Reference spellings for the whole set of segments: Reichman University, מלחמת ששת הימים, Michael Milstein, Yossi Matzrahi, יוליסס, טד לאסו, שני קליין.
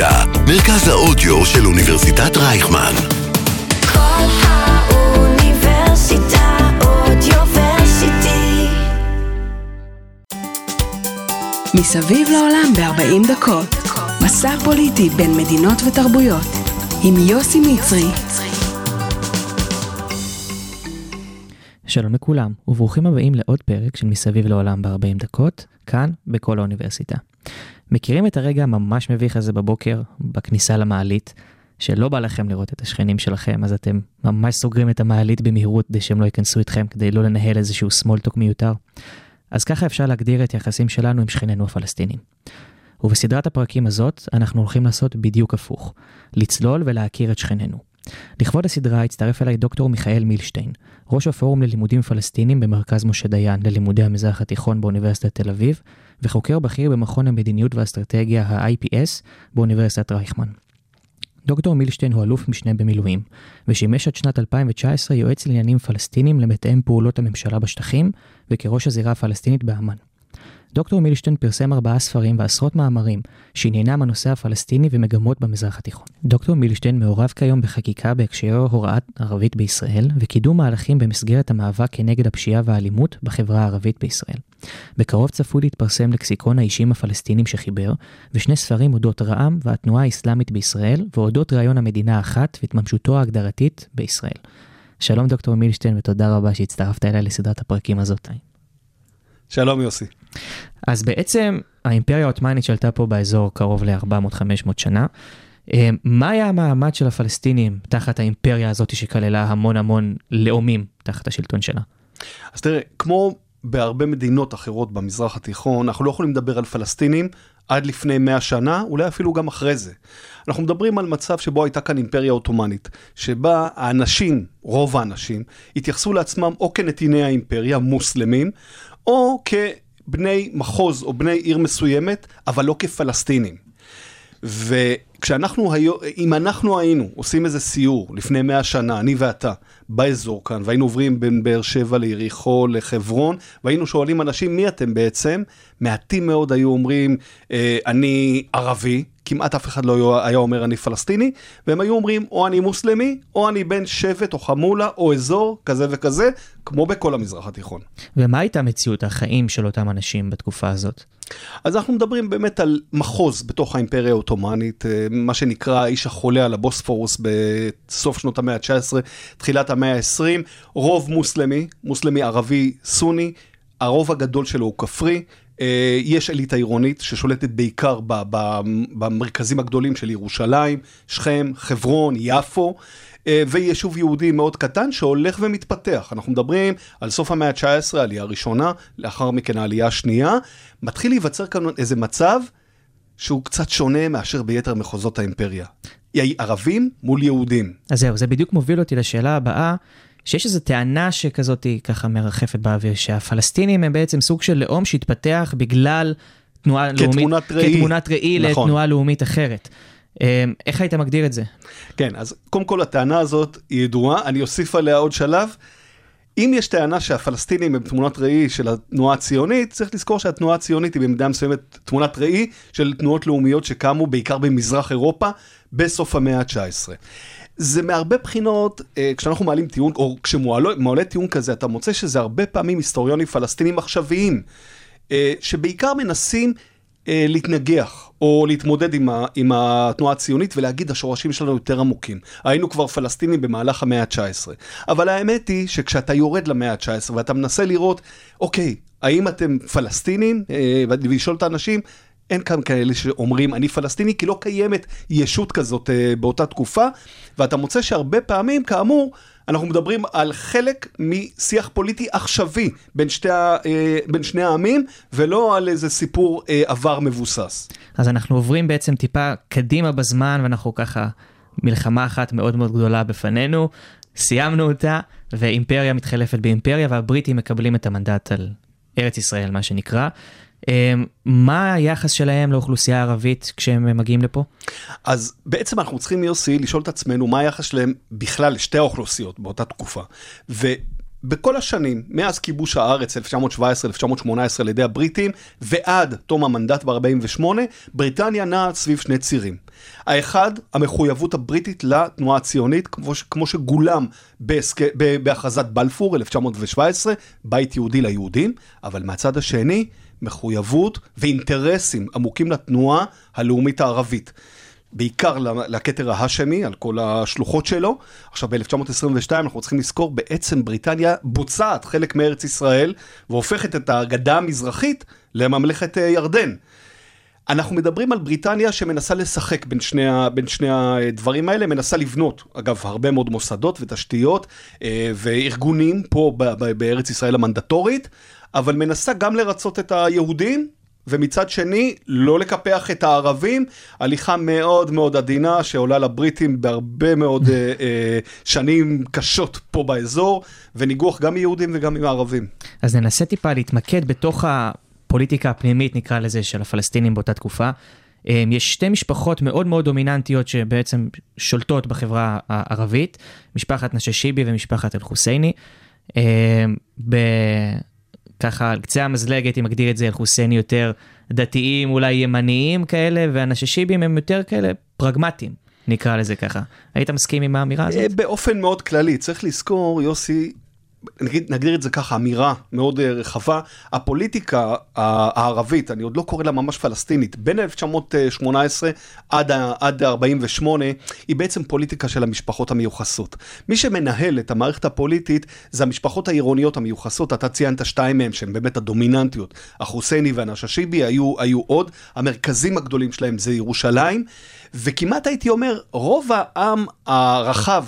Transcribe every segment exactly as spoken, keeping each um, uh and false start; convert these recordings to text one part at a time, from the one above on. ידע, מרכז האודיו של אוניברסיטת רייכמן. כל האוניברסיטה אודיוורסיטי. מסביב לעולם ב-ארבעים דקות. מסע פוליטי בין מדינות ותרבויות. עם יוסי מצרי. שלום לכולם, וברוכים הבאים לעוד פרק של מסביב לעולם ב-ארבעים דקות, כאן בכל האוניברסיטה. מכירים את הרגע הממש מביך הזה בבוקר, בכניסה למעלית, שלא בא לכם לראות את השכנים שלכם, אז אתם ממש סוגרים את המעלית במהירות כדי שהם לא ייכנסו איתכם, כדי לא לנהל איזשהו סמולטוק מיותר. אז ככה אפשר להגדיר את היחסים שלנו עם שכנינו הפלסטינים. ובסדרת הפרקים הזאת אנחנו הולכים לעשות בדיוק הפוך, לצלול ולהכיר את שכנינו. לכבוד הסדרה הצטרף אליי דוקטור מיכאל מילשטיין, ראש הפורום ללימודים פלסטינים במרכז משה דיין ללימודי המזרח התיכון באוניברסיטת תל אביב, וחוקר בכיר במכון המדיניות והאסטרטגיה ה-איי פי אס באוניברסיטת רייכמן. דוקטור מילשטיין הוא אלוף משנה במילואים, ושימש עד שנת אלפיים תשע עשרה יועץ לעניינים פלסטינים למתאם פעולות הממשלה בשטחים וכראש הזירה הפלסטינית באמן. דוקטור מילשטיין פרסם ארבעה ספרים ועשרות מאמרים שעניינם הנושא הפלסטיני ומגמות במזרח התיכון. דוקטור מילשטיין מעורב כיום בחקיקה בהקשר הוראת ערבית בישראל וקידום מהלכים במסגרת המאבק כנגד הפשיעה והאלימות בחברה הערבית בישראל. בקרוב צפוי להתפרסם לקסיקון האישים הפלסטינים שחיבר, ושני ספרים אודות רע"מ והתנועה האסלאמית בישראל ואודות רעיון המדינה האחת והתממשותו ההגדרתית בישראל. שלום דוקטור מילשטיין ותודה רבה שהצטרפת אליי לסדרת הפרקים הזאת. שלום יוסי. אז בעצם האימפריה העות'מאנית שלטה פה באזור קרוב ל-ארבע מאות עד חמש מאות שנה. מה היה המעמד של הפלסטינים תחת האימפריה הזאת שכללה המון המון לאומים תחת השלטון שלה? אז תראה, כמו בהרבה מדינות אחרות במזרח התיכון, אנחנו לא יכולים לדבר על פלסטינים עד לפני מאה שנה, אולי אפילו גם אחרי זה. אנחנו מדברים על מצב שבו הייתה כאן אימפריה עות'מאנית, שבה האנשים, רוב האנשים, התייחסו לעצמם או כנתיני האימפריה, מוסלמים, או כבני מחוז או בני עיר מסוימת, אבל לא כפלסטינים. וכשאנחנו, אם אנחנו היינו עושים איזה סיור לפני מאה שנה, אני ואתה, באזור כאן, והיינו עוברים בין באר שבע ליריחו, לחברון, והיינו שואלים אנשים, מי אתם בעצם? מעטים מאוד היו אומרים, אני ערבי, כמעט אף אחד לא היה אומר אני פלסטיני, והם היו אומרים, או אני מוסלמי, או אני בן שבט, או חמולה, או אזור, כזה וכזה, כמו בכל המזרח התיכון. ומה הייתה מציאות החיים של אותם אנשים בתקופה הזאת? אז אנחנו מדברים באמת על מחוז בתוך האימפריה העות'מאנית, מה שנקרא האיש החולה על הבוספורוס בסוף שנות המאה ה-תשע עשרה, תחילת המאה ה-עשרים, רוב מוסלמי, מוסלמי ערבי סוני, הרוב הגדול שלו הוא כפרי, יש אליטה עירונית ששולטת בעיקר במרכזים הגדולים של ירושלים, שכם, חברון, יפו, ויישוב יהודי מאוד קטן שהולך ומתפתח. אנחנו מדברים על סוף המאה ה-תשע עשרה, העלייה הראשונה, לאחר מכן העלייה השנייה, מתחיל להיווצר כאן איזה מצב שהוא קצת שונה מאשר ביתר מחוזות האימפריה. ערבים מול יהודים. אז זהו, זה בדיוק מוביל אותי לשאלה הבאה, שיש איזו טענה שכזאת היא ככה מרחפת באוויר, שהפלסטינים הם בעצם סוג של לאום שהתפתח בגלל תנועה כתמונת לאומית, כתמונת ראי נכון. לתנועה לאומית אחרת. איך היית מגדיר את זה? כן, אז קודם כל הטענה הזאת היא ידועה, אני אוסיף עליה עוד שלב. אם יש טענה שהפלסטינים הם תמונת ראי של התנועה הציונית, צריך לזכור שהתנועה הציונית היא במידה מסוימת תמונת ראי של תנועות לאומיות שקמו בעיקר במזרח אירופה בסוף המאה ה-תשע עשרה. זה מהרבה בחינות, כשאנחנו מעלים טיעון, או כשמעלה טיעון כזה, אתה מוצא שזה הרבה פעמים היסטוריונים פלסטינים עכשוויים, שבעיקר מנסים להתנגח, או להתמודד עם התנועה הציונית, ולהגיד השורשים שלנו יותר עמוקים. היינו כבר פלסטינים במהלך המאה ה-תשע עשרה. אבל האמת היא שכשאתה יורד למאה ה-תשע עשרה, ואתה מנסה לראות, אוקיי, האם אתם פלסטינים? ולשאול את האנשים, אין כאן כאלה שאומרים אני פלסטיני, כי לא קיימת ישות כזאת באותה תקופה, ואתה מוצא שהרבה פעמים, כאמור, אנחנו מדברים על חלק משיח פוליטי עכשווי בין, בין שני העמים, ולא על איזה סיפור עבר מבוסס. אז אנחנו עוברים בעצם טיפה קדימה בזמן, ואנחנו ככה מלחמה אחת מאוד מאוד גדולה בפנינו, סיימנו אותה, ואימפריה מתחלפת באימפריה, והבריטים מקבלים את המנדט על ארץ ישראל, מה שנקרא, מה היחס שלהם לאוכלוסייה הערבית כשהם מגיעים לפה? אז בעצם אנחנו צריכים, יוסי, לשאול את עצמנו מה היחס שלהם בכלל לשתי האוכלוסיות באותה תקופה. בכל השנים, מאז כיבוש הארץ אלף תשע מאות שבע עשרה אלף תשע מאות שמונה עשרה על ידי הבריטים, ועד תום המנדט ב-ארבעים ושמונה, בריטניה נעה סביב שני צירים. האחד, המחויבות הבריטית לתנועה הציונית, כמו, ש, כמו שגולם בהסק... בהכרזת בלפור אלף תשע מאות שבע עשרה, בית יהודי ליהודים, אבל מהצד השני, מחויבות ואינטרסים עמוקים לתנועה הלאומית הערבית. בעיקר לקטר ההשמי, על כל השלוחות שלו. עכשיו, ב-אלף תשע מאות עשרים ושתיים אנחנו צריכים לזכור, בעצם בריטניה בוצעת חלק מארץ ישראל, והופכת את הגדה המזרחית לממלכת ירדן. אנחנו מדברים על בריטניה שמנסה לשחק בין שני, בין שני הדברים האלה, מנסה לבנות, אגב, הרבה מאוד מוסדות ותשתיות וארגונים פה בארץ ישראל המנדטורית, אבל מנסה גם לרצות את היהודים, ומצד שני, לא לקפח את הערבים, הליכה מאוד מאוד עדינה, שעולה לבריטים בהרבה מאוד uh, uh, שנים קשות פה באזור, וניגוח גם מיהודים וגם עם הערבים. אז ננסה טיפה להתמקד בתוך הפוליטיקה הפנימית, נקרא לזה, של הפלסטינים באותה תקופה. Um, יש שתי משפחות מאוד מאוד דומיננטיות, שבעצם שולטות בחברה הערבית, משפחת נששיבי ומשפחת אל-חוסייני. Um, ב... ככה, על קצה המזלגת, אם מגדיר את זה, אל-חוסייני יותר דתיים, אולי ימניים כאלה, והנששיבים הם יותר כאלה פרגמטיים, נקרא לזה ככה. היית מסכים עם האמירה הזאת? באופן מאוד כללי, צריך לזכור, יוסי, נגיד, נגדיר את זה ככה, אמירה מאוד רחבה, הפוליטיקה הערבית, אני עוד לא קורא לה ממש פלסטינית, בין אלף תשע מאות שמונה עשרה עד, עד ארבעים ושמונה, היא בעצם פוליטיקה של המשפחות המיוחסות. מי שמנהל את המערכת הפוליטית, זה המשפחות העירוניות המיוחסות, אתה ציינת שתיים מהם, שהן באמת הדומיננטיות, החוסייני והנששיבי, היו, היו עוד, המרכזים הגדולים שלהם זה ירושלים, וכמעט הייתי אומר, רוב העם הרחב,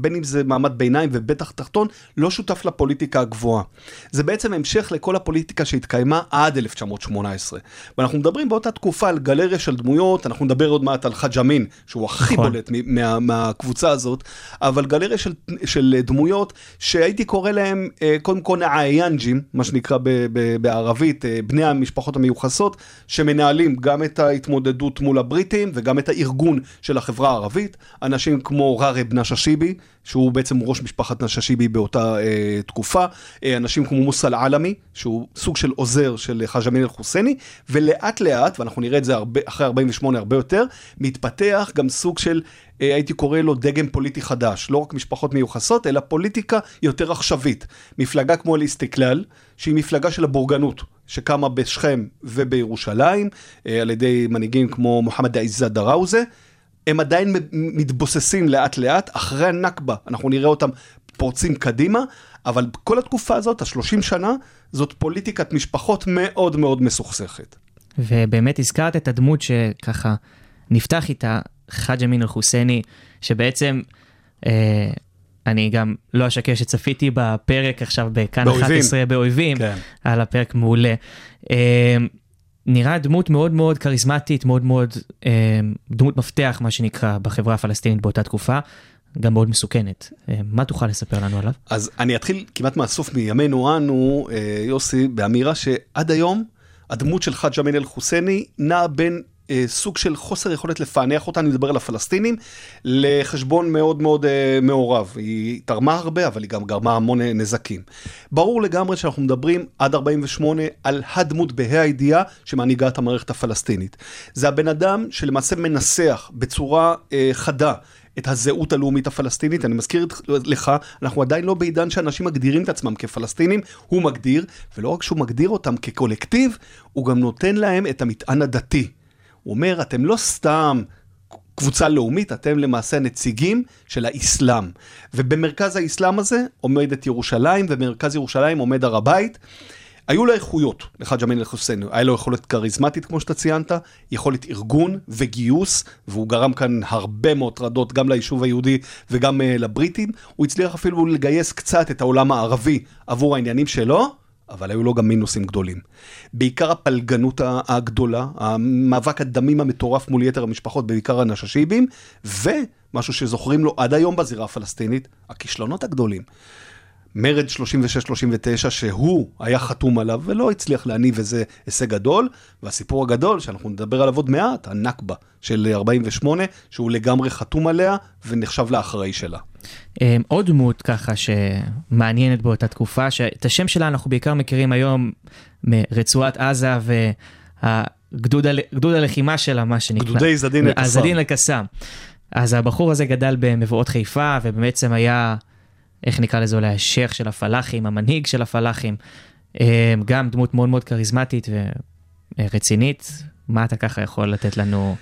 בין אם זה מעמד ביניים ובטח תחתון, לא שותף לפוליטיקה הגבוהה. זה בעצם המשך לכל הפוליטיקה שהתקיימה עד אלף תשע מאות שמונה עשרה. ואנחנו מדברים באותה תקופה על גלריה של דמויות, אנחנו נדבר עוד מעט על חאג' אמין, שהוא הכי בולט מה, מהקבוצה הזאת, אבל גלריה של, של דמויות שהייתי קורא להם, קודם כל העיינג'ים, מה שנקרא ב, ב, בערבית, בני המשפחות המיוחסות, שמנהלים גם את ההתמודדות מול הבריטים, וגם את הארגון של החברה הערבית, אנשים כמו רארב נששיבי, שהוא בעצם ראש משפחת נששיבי באותה אה, תקופה, אה, אנשים כמו מוסל עלמי, שהוא סוג של עוזר של חאג' אמין אל-חוסייני, ולאט לאט, ואנחנו נראה את זה הרבה, אחרי ארבעים ושמונה הרבה יותר, מתפתח גם סוג של, אה, הייתי קורא לו דגם פוליטי חדש, לא רק משפחות מיוחסות, אלא פוליטיקה יותר עכשווית. מפלגה כמו אל-איסטיקלל, שהיא מפלגה של הבורגנות, שקמה בשכם ובירושלים, אה, על ידי מנהיגים כמו מוחמד עיזה דראוזה, הם עדיין מתבוססים לאט לאט, אחרי הנכבה, אנחנו נראה אותם פורצים קדימה, אבל בכל התקופה הזאת, השלושים שנה, זאת פוליטיקת משפחות מאוד מאוד מסוכסכת. ובאמת הזכרת את הדמות שככה נפתח איתה, חאג' אמין אל-חוסייני, שבעצם, אה, אני גם לא אשקר שצפיתי בפרק עכשיו בכאן אחת עשרה באויבים, כן. על הפרק מעולה. אה, נראה דמות מאוד מאוד כריזמטית, מאוד מאוד אה, דמות מפתח, מה שנקרא, בחברה הפלסטינית באותה תקופה, גם מאוד מסוכנת. אה, מה תוכל לספר לנו עליו? אז אני אתחיל כמעט מהסוף מימינו אנו, אה, יוסי, באמירה שעד היום הדמות של חאג' אמין אל-חוסייני נעה בין אה, סוג של חוסר יכולת לפענח אותה, אני מדבר על הפלסטינים, לחשבון מאוד מאוד אה, מעורב. היא תרמה הרבה, אבל היא גם גרמה המון נזקים. ברור לגמרי שאנחנו מדברים עד ארבעים ושמונה על הדמות בה"א הידיעה שמנהיגה את המערכת הפלסטינית. זה הבן אדם שלמעשה מנסח בצורה אה, חדה את הזהות הלאומית הפלסטינית, אני מזכיר לך, אנחנו עדיין לא בעידן שאנשים מגדירים את עצמם כפלסטינים, הוא מגדיר, ולא רק שהוא מגדיר אותם כקולקטיב, הוא גם נותן להם את המטען הדתי. הוא אומר, אתם לא סתם קבוצה לאומית, אתם למעשה נציגים של האסלאם. ובמרכז האסלאם הזה עומדת ירושלים, ומרכז ירושלים עומד הר הבית. היו לו איכויות, לחאג' אמין אל-חוסייני, היה לו יכולת כריזמטית, כמו שאתה ציינת, יכולת ארגון וגיוס, והוא גרם כאן הרבה מאוד טרדות, גם ליישוב היהודי וגם uh, לבריטים. הוא הצליח אפילו לגייס קצת את העולם הערבי עבור העניינים שלו, אבל היו לו גם מינוסים גדולים. בעיקר הפלגנות הגדולה, המאבק הדמים המטורף מול יתר המשפחות, בעיקר הנששיבים, ומשהו שזוכרים לו עד היום בזירה הפלסטינית, הכישלונות הגדולים. מרד שלושים ושש שלושים ותשע שהוא היה חתום עליו ולא הצליח להניב איזה הישג גדול, והסיפור הגדול שאנחנו נדבר עליו עוד מעט, הנכבה של ארבעים ושמונה, שהוא לגמרי חתום עליה ונחשב לאחראי שלה. עוד דמות ככה שמעניינת באותה תקופה, שאת השם שלה אנחנו בעיקר מכירים היום מרצועת עזה והגדוד גדוד הלחימה שלה, מה שנקרא. גדודי זדין לקסם. זדין לקסם. אז הבחור הזה גדל במבואות חיפה, ובעצם היה, איך נקרא לזה, אולי השייך של הפלאחים, המנהיג של הפלאחים, גם דמות מאוד מאוד קריזמטית ורצינית. מה אתה ככה יכול לתת לנו?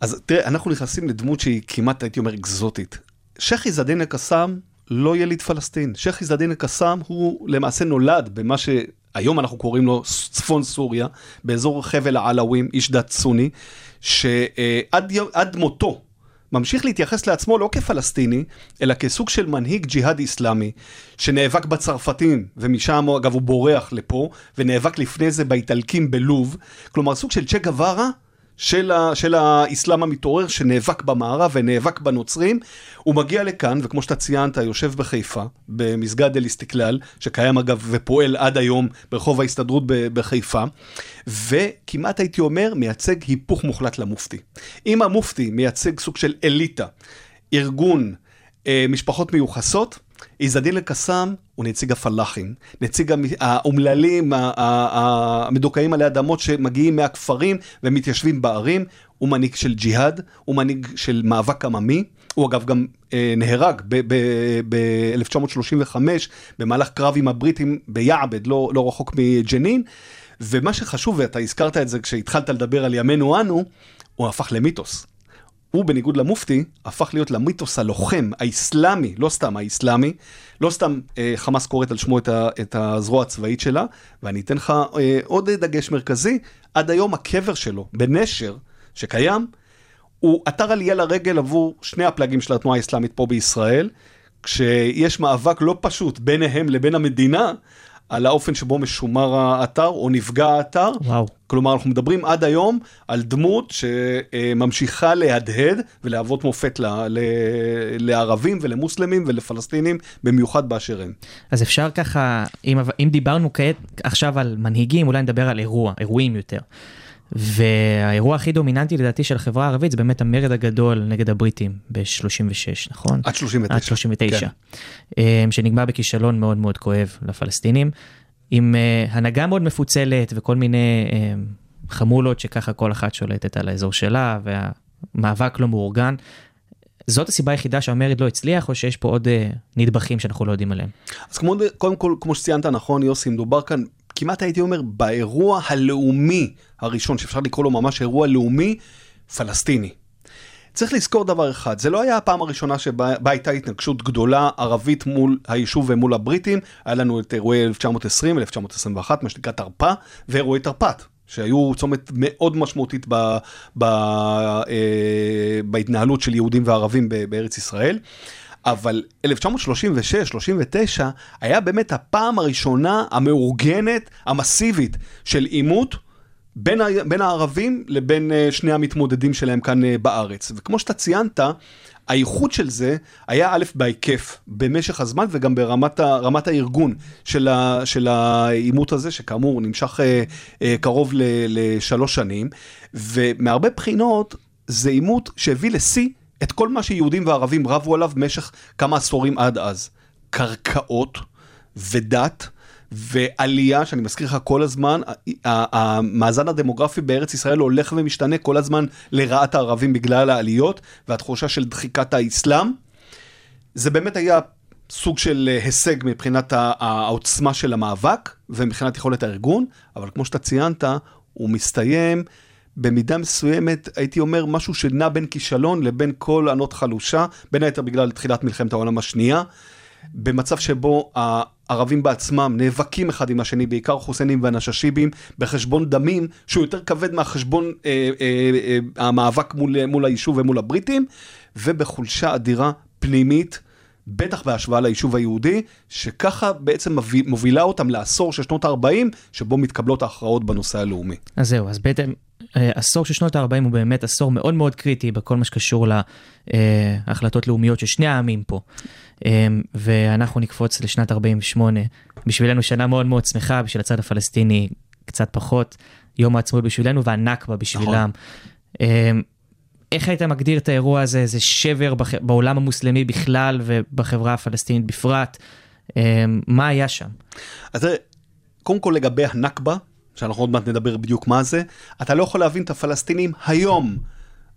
אז תראה, אנחנו נכנסים לדמות שהיא כמעט, הייתי אומר, אקזוטית. שייח' זדין לקסם לא יליד פלסטין. שייח' זדין לקסם הוא למעשה נולד במה שהיום אנחנו קוראים לו צפון סוריה, באזור חבל העלווים, איש דת סוני, שעד מותו ממשיך להתייחס לעצמו לא כפלסטיני, אלא כסוג של מנהיג ג'יהאד איסלאמי, שנאבק בצרפתים, ומשם אגב הוא בורח לפה, ונאבק לפני זה באיטלקים בלוב, כלומר סוג של צ'ה גווארה, של, ה, של האסלאם המתעורר, שנאבק במערב ונאבק בנוצרים. הוא מגיע לכאן, וכמו שאתה ציינת, יושב בחיפה, במסגד אל איסטיקלל, שקיים אגב ופועל עד היום ברחוב ההסתדרות בחיפה, וכמעט הייתי אומר, מייצג היפוך מוחלט למופתי. אם המופתי מייצג סוג של אליטה, ארגון, משפחות מיוחסות, זדין לקסם הוא נציג הפלאחים, נציג האומללים, המדוקאים עלי אדמות שמגיעים מהכפרים ומתיישבים בערים. הוא מנהיג של ג'יהאד, הוא מנהיג של מאבק עממי, הוא אגב גם אה, נהרג ב-אלף תשע מאות שלושים וחמש במהלך קרב עם הבריטים ביעבד, לא, לא רחוק מג'נין. ומה שחשוב, ואתה הזכרת את זה כשהתחלת לדבר על ימינו אנו, הוא הפך למיתוס. הוא בניגוד למופתי, הפך להיות למיתוס הלוחם, האסלאמי, לא סתם האסלאמי, לא סתם אה, חמאס קוראת על שמו את, ה, את הזרוע הצבאית שלה, ואני אתן לך אה, עוד דגש מרכזי, עד היום הקבר שלו, בנשר, שקיים, הוא אתר עלייה לרגל עבור שני הפלגים של התנועה האסלאמית פה בישראל, כשיש מאבק לא פשוט ביניהם לבין המדינה, על האופן שבו משומר האתר, או נפגע האתר. וואו. כלומר, אנחנו מדברים עד היום על דמות שממשיכה להדהד, ולהוות מופת ל- ל- לערבים ולמוסלמים ולפלסטינים, במיוחד באשר הם. אז אפשר ככה, אם, אם דיברנו כעת עכשיו על מנהיגים, אולי נדבר על אירוע, אירועים יותר. והאירוע הכי דומיננטי לדעתי של החברה הערבית, זה באמת המרד הגדול נגד הבריטים, ב-שלושים ושש, נכון? עד שלושים ותשע. עד שלושים ותשע. כן. שנגמר בכישלון מאוד מאוד כואב לפלסטינים, עם הנהגה מאוד מפוצלת, וכל מיני חמולות שככה כל אחת שולטת על האזור שלה, והמאבק לא מאורגן. זאת הסיבה היחידה שהמרד לא הצליח, או שיש פה עוד נדבכים שאנחנו לא יודעים עליהם? אז כמו, קודם כל, כמו שציינת, נכון, יוסי, מדובר כאן, כמעט הייתי אומר, באירוע הלאומי הראשון, שאפשר לקרוא לו ממש אירוע לאומי פלסטיני. צריך לזכור דבר אחד, זה לא היה הפעם הראשונה שבה הייתה התנגשות גדולה ערבית מול היישוב ומול הבריטים. היה לנו את אירועי אלף תשע מאות עשרים, אלף תשע מאות עשרים ואחת, מה שנקרא תרפ"א, ואירועי תרפ"ט, שהיו צומת מאוד משמעותית ב, ב, בהתנהלות של יהודים וערבים בארץ ישראל. אבל אלף תשע מאות שלושים ושש שלושים ותשע היה באמת הפעם הראשונה המאורגנת, המסיבית, של עימות בין, בין הערבים לבין שני המתמודדים שלהם כאן בארץ. וכמו שאתה ציינת, הייחוד של זה היה א' בהיקף, במשך הזמן וגם ברמת ה, רמת הארגון של, ה, של העימות הזה, שכאמור נמשך אה, אה, קרוב ל, לשלוש שנים, ומהרבה בחינות זה עימות שהביא לשיא, את כל מה שיהודים וערבים רבו עליו במשך כמה עשורים עד אז. קרקעות ודת ועלייה, שאני מזכיר לך כל הזמן, המאזן הדמוגרפי בארץ ישראל הולך ומשתנה כל הזמן לרעת הערבים בגלל העליות, והתחושה של דחיקת האסלאם. זה באמת היה סוג של הישג מבחינת העוצמה של המאבק, ומבחינת יכולת הארגון, אבל כמו שאתה ציינת, הוא מסתיים במידה מסוימת, הייתי אומר, משהו שנע בין כישלון לבין כל ענות חלושה, בין היתר בגלל תחילת מלחמת העולם השנייה, במצב שבו הערבים בעצמם נאבקים אחד עם השני, בעיקר חוסיינים והנששיבים, בחשבון דמים, שהוא יותר כבד מהחשבון אה, אה, אה, המאבק מול, מול היישוב ומול הבריטים, ובחולשה אדירה פנימית, בטח בהשוואה ליישוב היהודי, שככה בעצם מובילה אותם לעשור של שנות ה-ארבעים, שבו מתקבלות ההכרעות בנושא הלאומי. אז זהו, אז בעצם עשור של שנות ה-ארבעים הוא באמת עשור מאוד מאוד קריטי, בכל מה שקשור להחלטות לאומיות של שני העמים פה. ואנחנו נקפוץ לשנת ארבעים ושמונה, בשבילנו שנה מאוד מאוד שמחה, בשביל הצד הפלסטיני קצת פחות, יום העצמאות בשבילנו והנכבה בשבילם. נכון. איך היית מגדיר את האירוע הזה, איזה שבר בח... בעולם המוסלמי בכלל ובחברה הפלסטינית בפרט? אה, מה היה שם? אז קודם כל לגבי הנכבה, שאנחנו עוד מעט נדבר בדיוק מה זה, אתה לא יכול להבין את הפלסטינים היום,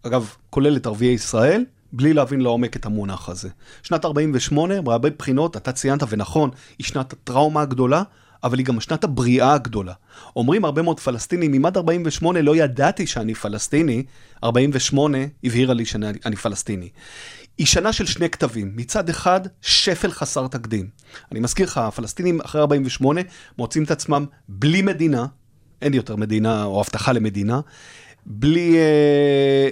אגב, כולל את ערביי ישראל, בלי להבין לעומק את המונח הזה. שנת ארבעים ושמונה, בהרבה בחינות, אתה ציינת ונכון, היא שנת הטראומה הגדולה, אבל היא גם שנת הבריאה הגדולה. אומרים הרבה מאוד פלסטינים, אם עד ארבעים ושמונה לא ידעתי שאני פלסטיני, ארבעים ושמונה הבהירה לי שאני פלסטיני. היא שנה של שני כתבים, מצד אחד שפל חסר תקדים. אני מזכיר לך, הפלסטינים אחרי ארבעים ושמונה מוצאים את עצמם בלי מדינה, אין יותר מדינה או הבטחה למדינה, בלי אה,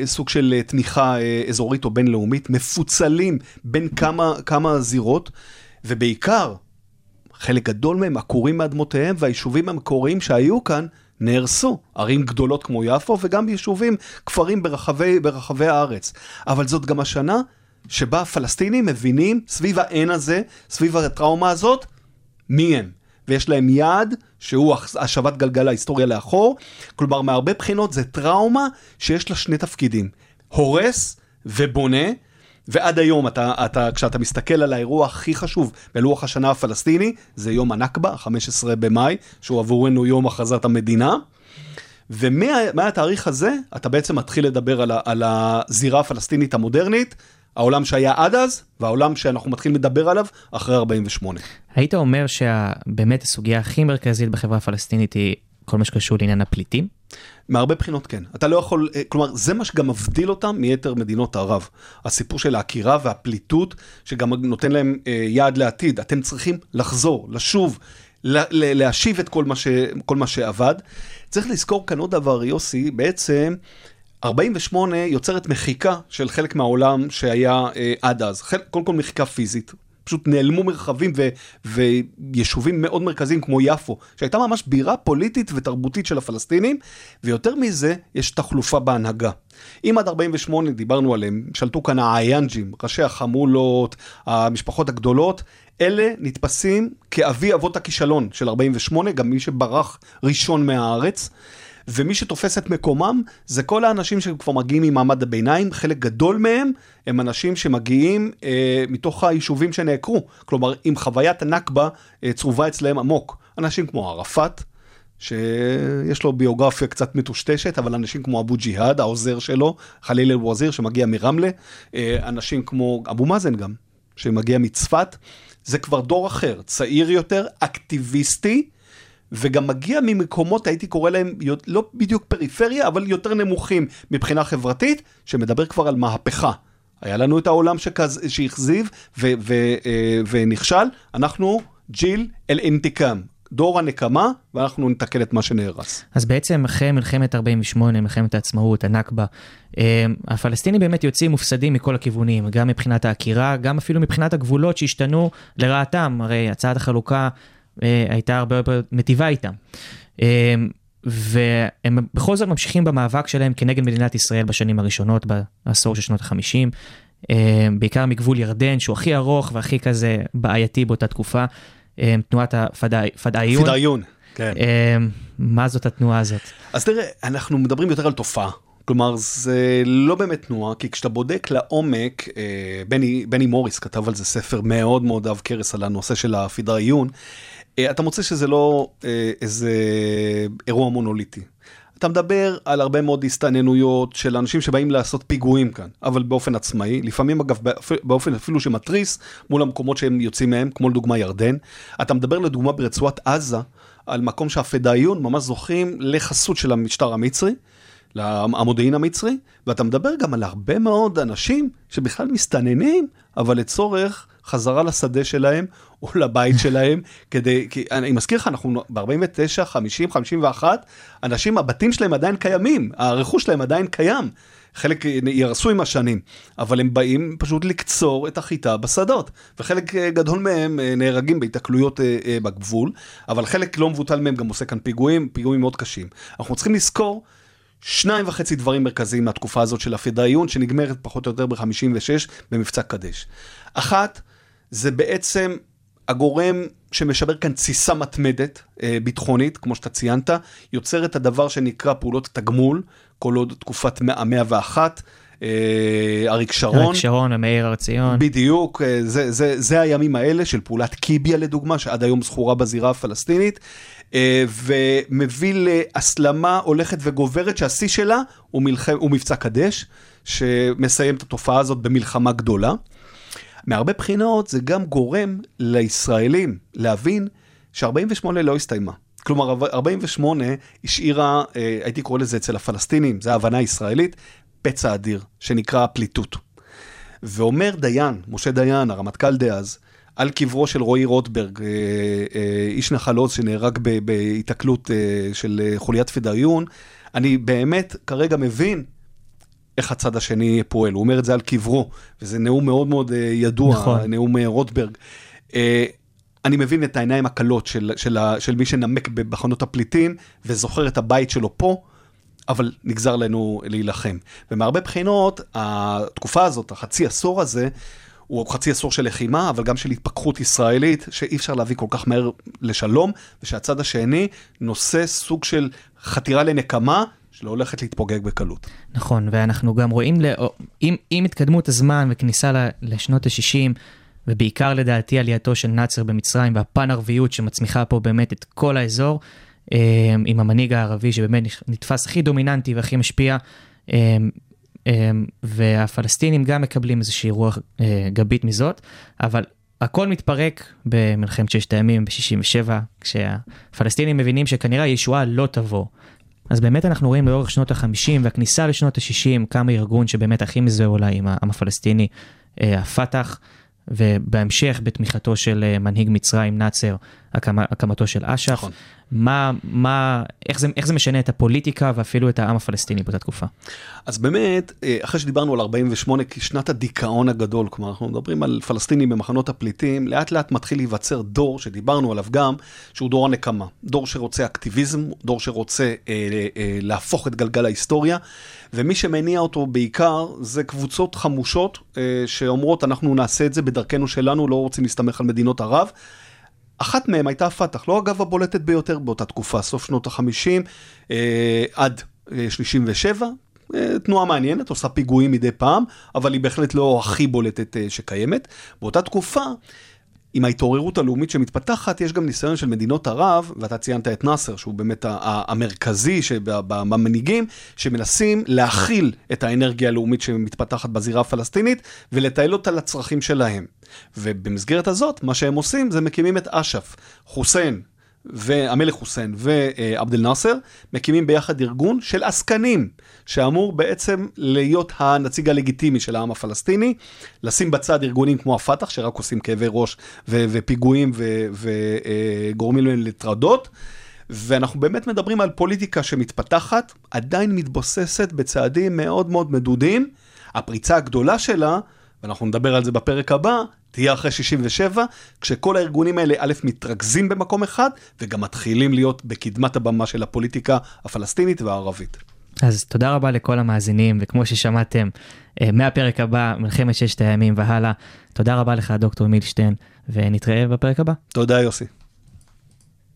אה, סוג של תמיכה אה, אזורית או בינלאומית, מפוצלים בין כמה, כמה זירות, ובעיקר חלק גדול מהם עקורים מאדמותיהם, והיישובים המקוריים שהיו כאן נהרסו, ערים גדולות כמו יפו, וגם ביישובים, כפרים ברחבי, ברחבי הארץ. אבל זאת גם השנה שבה הפלסטינים מבינים סביב העין הזה, סביב הטראומה הזאת, מי הם? ויש להם יעד שהוא השבת גלגל ההיסטוריה לאחור, כלומר מהרבה בחינות זה טראומה שיש לה שני תפקידים, הורס ובונה, ועד היום אתה, אתה, כשאתה מסתכל על האירוע הכי חשוב בלוח השנה הפלסטיני, זה יום הנכבה, חמישה עשר במאי, שהוא עבורנו יום הכרזת המדינה, ומה התאריך הזה, אתה בעצם מתחיל לדבר על, על הזירה הפלסטינית המודרנית, העולם שהיה עד אז, והעולם שאנחנו מתחילים לדבר עליו אחרי ארבעים ושמונה. היית אומר שבאמת הסוגיה הכי מרכזית בחברה הפלסטינית היא כל מה שקשור לעניין הפליטים? מהרבה בחינות כן. אתה לא יכול, כלומר, זה מה שגם מבדיל אותם מיתר מדינות הערב. הסיפור של ההכירה והפליטות, שגם נותן להם יעד לעתיד. אתם צריכים לחזור, לשוב, להשיב את כל מה ש, כל מה שעבד. צריך לזכור כאן עוד דבר, יוסי, בעצם ארבעים ושמונה יוצרת מחיקה של חלק מהעולם שהיה אה, עד אז. חלק, קודם כל מחיקה פיזית. פשוט נעלמו מרחבים ו- ויישובים מאוד מרכזיים כמו יפו, שהייתה ממש בירה פוליטית ותרבותית של הפלסטינים, ויותר מזה יש תחלופה בהנהגה. אם עד ארבעים ושמונה דיברנו עליהם, שלטו כאן האיינג'ים, ראשי החמולות, המשפחות הגדולות, אלה נתפסים כאבי אבות הכישלון של ארבעים ושמונה, גם מי שברח ראשון מהארץ, ומי שתופס את מקומם, זה כל האנשים שכבר מגיעים ממעמד הביניים, חלק גדול מהם, הם אנשים שמגיעים אה, מתוך היישובים שנעקרו, כלומר, עם חוויית הנכבה אה, צרובה אצלהם עמוק. אנשים כמו ערפאת, שיש לו ביוגרפיה קצת מטושטשת, אבל אנשים כמו אבו ג'יהאד, העוזר שלו, חליל אל-ווזיר שמגיע מרמלה, אה, אנשים כמו אבו מאזן גם, שמגיע מצפת, זה כבר דור אחר, צעיר יותר, אקטיביסטי, וגם מגיע ממקומות, הייתי קורא להם, לא בדיוק פריפריה, אבל יותר נמוכים מבחינה חברתית, שמדבר כבר על מהפכה. היה לנו את העולם שכז, שהחזיב ו, ו, ונכשל, אנחנו ג'יל אל אינטיקם, דור הנקמה, ואנחנו נתקן את מה שנהרס. אז בעצם אחרי מלחמת ארבעים ושמונה, מלחמת העצמאות, הנכבה, הפלסטינים באמת יוצאים מופסדים מכל הכיוונים, גם מבחינת ההכירה, גם אפילו מבחינת הגבולות שהשתנו לרעתם, הרי הצעת החלוקה, הייתה הרבה מטיבה איתם. והם בכל זאת ממשיכים במאבק שלהם כנגד מדינת ישראל בשנים הראשונות, בעשור של שנות ה-חמישים, בעיקר מגבול ירדן, שהוא הכי ארוך והכי כזה בעייתי באותה תקופה, תנועת הפדאיון. פדאיון, כן. מה זאת התנועה הזאת? אז תראה, אנחנו מדברים יותר על תופעה. כלומר, זה לא באמת תנועה, כי כשאתה בודק לעומק, בני, בני מוריס כתב על זה ספר מאוד מאוד אהב קרס על הנושא של הפדאיון, אתה מוצא שזה לא איזה אירוע מונוליטי. אתה מדבר על הרבה מאוד הסתננויות של אנשים שבאים לעשות פיגועים כאן, אבל באופן עצמאי, לפעמים אגב באופן אפילו שמטריס, מול המקומות שהם יוצאים מהם, כמו לדוגמה ירדן. אתה מדבר לדוגמה ברצועת עזה, על מקום שהפדאיון ממש זוכים לחסות של המשטר המצרי, למודיעין המצרי, ואתה מדבר גם על הרבה מאוד אנשים שבכלל מסתננים, אבל לצורך חזרה לשדה שלהם, או לבית שלהם, כדי, כי אני מזכיר לך, אנחנו ב-ארבעים ותשע, חמישים, חמישים ואחת, אנשים, הבתים שלהם עדיין קיימים, הרכוש שלהם עדיין קיים, חלק ירסו עם השנים, אבל הם באים פשוט לקצור את החיטה בשדות, וחלק גדול מהם נהרגים בהתקלויות בגבול, אבל חלק לא מבוטל מהם גם עושה כאן פיגועים, פיגועים מאוד קשים. אנחנו צריכים לזכור, שניים וחצי דברים מרכזיים מהתקופה הזאת של הפדאיון, שנגמרת פחות או יותר ב-חמישים ושש במבצע קדש. אחת, זה בעצם הגורם שמשבר כאן ציסה מתמדת, ביטחונית, כמו שאתה ציינת, יוצר את הדבר שנקרא פעולות תגמול, כל עוד תקופת מאה ואחת, אריק שרון. אריק שרון ומאיר הרציון. בדיוק, זה, זה, זה הימים האלה של פעולת קיביה לדוגמה, שעד היום זכורה בזירה הפלסטינית, ומביא להסלמה הולכת וגוברת, שהשיא שלה הוא, מלחם, הוא מבצע קדש, שמסיים את התופעה הזאת במלחמה גדולה. מהרבה בחינות זה גם גורם לישראלים להבין ש-ארבעים ושמונה לא הסתיימה. כלומר, ארבעים ושמונה השאירה, הייתי קורא לזה אצל הפלסטינים, זה ההבנה הישראלית, פצע אדיר, שנקרא פליטות. ואומר דיין, משה דיין, הרמטכ"ל דאז, על קברו של רועי רוטברג, איש נחל עוז שנהרג בהיתקלות של חוליית פדריון, אני באמת כרגע מבין איך הצד השני פועל. הוא אומר את זה על קברו, וזה נאום מאוד מאוד ידוע, נכון. נאום רוטברג. אני מבין את העיניים הקלות של, של, של מי שנמק בחנות הפליטים, וזוכר את הבית שלו פה, אבל נגזר לנו להילחם. ומהרבה בחינות, התקופה הזאת, החצי עשור הזה, הוא חצי עשור של לחימה, אבל גם של התפכחות ישראלית, שאי אפשר להביא כל כך מהר לשלום, ושהצד השני נושא סוג של חתירה לנקמה, שלא הולכת להתפוגג בקלות. נכון, ואנחנו גם רואים, לא, עם, עם התקדמות הזמן וכניסה לשנות ה-שישים, ובעיקר לדעתי עלייתו של נאצר במצרים, והפן ערביות שמצמיחה פה באמת את כל האזור, עם המנהיג הערבי שבאמת נתפס הכי דומיננטי והכי משפיע, והפלסטינים גם מקבלים איזושהי רוח גבית מזאת, אבל הכל מתפרק במלחמת ששת הימים ב-שישים ושבע, כשהפלסטינים מבינים שכנראה ישועה לא תבוא. אז באמת אנחנו רואים לאורך שנות ה-חמישים והכניסה לשנות ה-שישים, קם ארגון שבאמת הכי מזוהה אולי עם העם הפלסטיני, הפתח, ובהמשך בתמיכתו של מנהיג מצרים נאצר, הקמתו של אש"ף. מה, מה, איך זה, איך זה משנה את הפוליטיקה ואפילו את העם הפלסטיני באותה תקופה? אז באמת, אחרי שדיברנו על ארבעים ושמונה, כשנת הדיכאון הגדול, כלומר אנחנו מדברים על פלסטינים במחנות הפליטים, לאט לאט מתחיל להיווצר דור שדיברנו עליו גם, שהוא דור הנקמה, דור שרוצה אקטיביזם, דור שרוצה אה, אה, להפוך את גלגל ההיסטוריה, ומי שמניע אותו בעיקר זה קבוצות חמושות אה, שאומרות אנחנו נעשה את זה בדרכנו שלנו, לא רוצים להסתמך על מדינות ערב. אחת מהם הייתה הפתח, לא אגב הבולטת ביותר באותה תקופה, סוף שנות ה-חמישים אה, עד אה, שלושים ושבע, אה, תנועה מעניינת, עושה פיגועים מדי פעם, אבל היא בהחלט לא הכי בולטת אה, שקיימת. באותה תקופה, עם ההתעוררות הלאומית שמתפתחת, יש גם ניסיון של מדינות ערב, ואתה ציינת את נאסר, שהוא באמת המרכזי במנהיגים, שמנסים להכיל את האנרגיה הלאומית שמתפתחת בזירה הפלסטינית, ולטייל אותה לצרכים שלהם. ובמסגרת הזאת, מה שהם עושים, זה מקימים את אש"ף, חוסיין, והמלך חוסיין ועבד אל נאסר, מקימים ביחד ארגון של עסקנים, שאמור בעצם להיות הנציג הלגיטימי של העם הפלסטיני, לשים בצד ארגונים כמו הפתח, שרק עושים כאבי ראש ופיגועים וגורמים להם לטרדות, ואנחנו באמת מדברים על פוליטיקה שמתפתחת, עדיין מתבוססת בצעדים מאוד מאוד מדודים, הפריצה הגדולה שלה, ואנחנו נדבר על זה בפרק הבא, תהיה אחרי שישים ושבע, כשכל הארגונים האלה א' מתרכזים במקום אחד, וגם מתחילים להיות בקדמת הבמה של הפוליטיקה הפלסטינית והערבית. אז תודה רבה לכל המאזינים, וכמו ששמעתם, מהפרק הבא, מלחמת ששת הימים והלאה, תודה רבה לך דוקטור מילשטיין, ונתראה בפרק הבא. תודה יוסי.